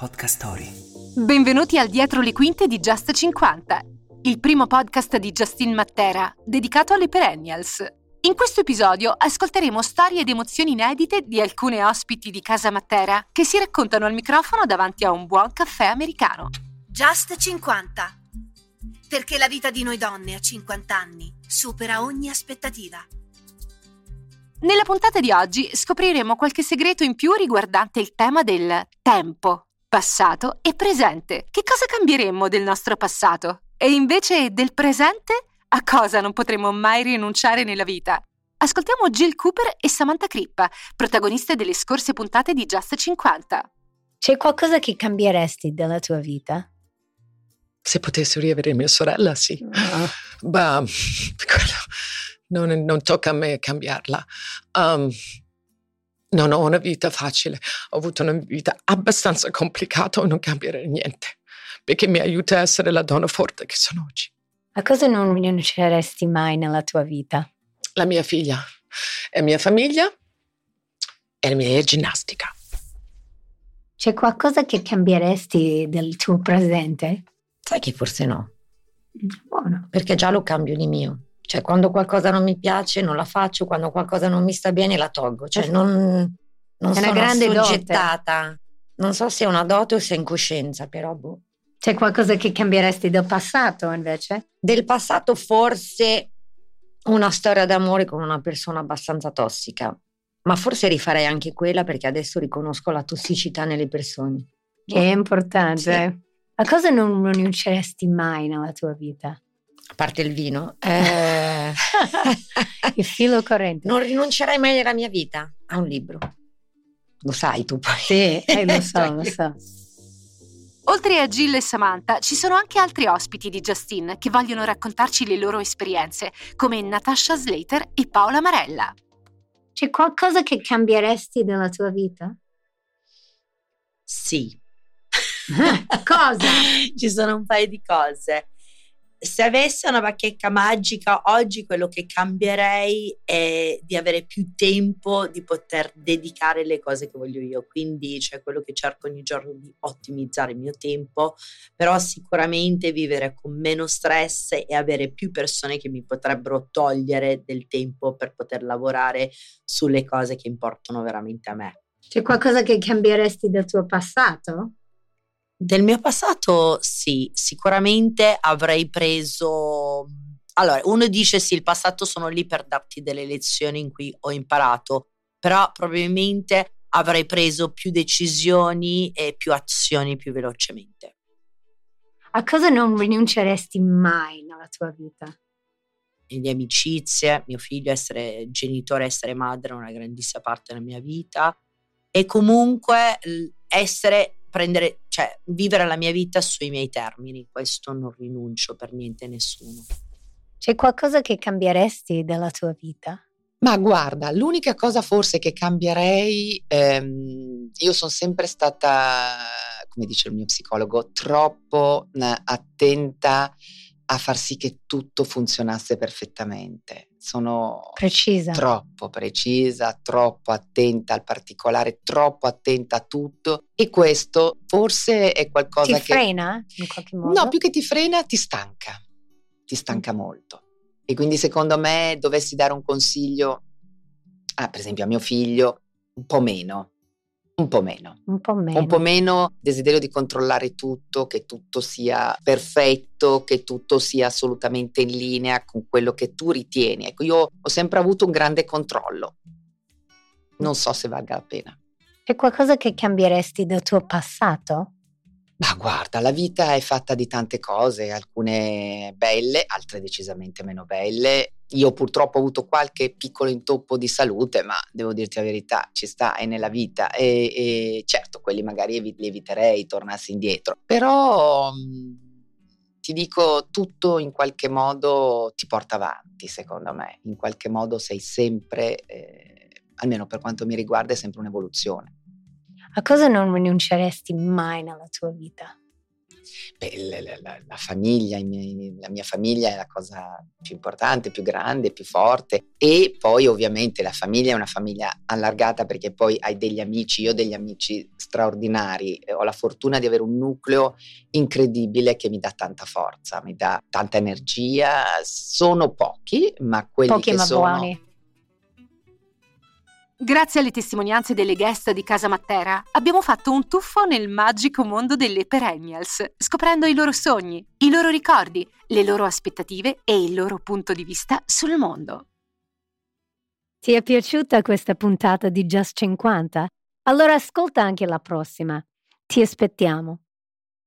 Podcast Story. Benvenuti al Dietro le Quinte di Just 50, il primo podcast di Justine Mattera dedicato alle Perennials. In questo episodio ascolteremo storie ed emozioni inedite di alcune ospiti di casa Mattera che si raccontano al microfono davanti a un buon caffè americano. Just 50. Perché la vita di noi donne a 50 anni supera ogni aspettativa. Nella puntata di oggi scopriremo qualche segreto in più riguardante il tema del tempo. Passato e presente. Che cosa cambieremmo del nostro passato? E invece del presente? A cosa non potremo mai rinunciare nella vita? Ascoltiamo Jill Cooper e Samantha Crippa, protagoniste delle scorse puntate di Just 50. C'è qualcosa che cambieresti della tua vita? Se potessi riavere mia sorella, sì. Bah, non tocca a me cambiarla. Non ho una vita facile, ho avuto una vita abbastanza complicata, non cambiare niente, perché mi aiuta a essere la donna forte che sono oggi. A cosa non rinunceresti mai nella tua vita? La mia figlia, la mia famiglia e la mia ginnastica. C'è qualcosa che cambieresti del tuo presente? Sai che forse no. Buono. Perché già lo cambio di mio. Cioè, quando qualcosa non mi piace non la faccio, quando qualcosa non mi sta bene la tolgo. Cioè, non sono soggettata. Dote. Non so se è una dote o se è incoscienza, però boh. C'è qualcosa che cambieresti del passato, invece? Del passato forse una storia d'amore con una persona abbastanza tossica. Ma forse rifarei anche quella, perché adesso riconosco la tossicità nelle persone. Che è importante. Sì. A cosa non rinunceresti mai nella tua vita? A parte il vino, il filo corrente. Non rinuncerei mai nella mia vita a un libro. Lo sai tu poi. Sì, lo so. Oltre a Jill e Samantha, ci sono anche altri ospiti di Justine che vogliono raccontarci le loro esperienze, come Natasha Slater e Paola Marella. C'è qualcosa che cambieresti nella tua vita? Sì. Cosa? Ci sono un paio di cose. Se avessi una bacchetta magica oggi, quello che cambierei è di avere più tempo di poter dedicare le cose che voglio io, quindi cioè, quello che cerco ogni giorno di ottimizzare il mio tempo, però sicuramente vivere con meno stress e avere più persone che mi potrebbero togliere del tempo per poter lavorare sulle cose che importano veramente a me. C'è qualcosa che cambieresti del tuo passato? Del mio passato sì, sicuramente avrei preso… Allora, uno dice sì, il passato sono lì per darti delle lezioni in cui ho imparato, però probabilmente avrei preso più decisioni e più azioni più velocemente. A cosa non rinunceresti mai nella tua vita? Le mie amicizie, mio figlio, essere genitore, essere madre è una grandissima parte della mia vita, e comunque essere… prendere, cioè vivere la mia vita sui miei termini, questo non rinuncio per niente, nessuno. C'è qualcosa che cambieresti della tua vita? Ma guarda, l'unica cosa forse che cambierei, io sono sempre stata, come dice il mio psicologo, troppo attenta a far sì che tutto funzionasse perfettamente. Sono precisa. Troppo precisa, troppo attenta al particolare, troppo attenta a tutto, e questo forse è qualcosa che… Ti frena in qualche modo? No, più che ti frena, ti stanca molto. E quindi secondo me dovessi dare un consiglio, per esempio a mio figlio, un po' meno desiderio di controllare tutto, che tutto sia perfetto, che tutto sia assolutamente in linea con quello che tu ritieni. Ecco, io ho sempre avuto un grande controllo, non so se valga la pena. C'è qualcosa che cambieresti dal tuo passato? Ma guarda, la vita è fatta di tante cose, alcune belle, altre decisamente meno belle. Io purtroppo ho avuto qualche piccolo intoppo di salute, ma devo dirti la verità, ci sta, è nella vita, e certo quelli magari li eviterei, tornassi indietro, però ti dico, tutto in qualche modo ti porta avanti, secondo me, in qualche modo sei sempre, almeno per quanto mi riguarda, è sempre un'evoluzione. A cosa non rinunceresti mai nella tua vita? la famiglia, la mia famiglia è la cosa più importante, più grande, più forte, e poi ovviamente la famiglia è una famiglia allargata perché poi hai degli amici, io ho degli amici straordinari, ho la fortuna di avere un nucleo incredibile che mi dà tanta forza, mi dà tanta energia, sono pochi ma quelli pochi che ma sono… Buoni. Grazie alle testimonianze delle guest di Casa Mattera abbiamo fatto un tuffo nel magico mondo delle Perennials, scoprendo i loro sogni, i loro ricordi, le loro aspettative e il loro punto di vista sul mondo. Ti è piaciuta questa puntata di Just 50? Allora ascolta anche la prossima. Ti aspettiamo.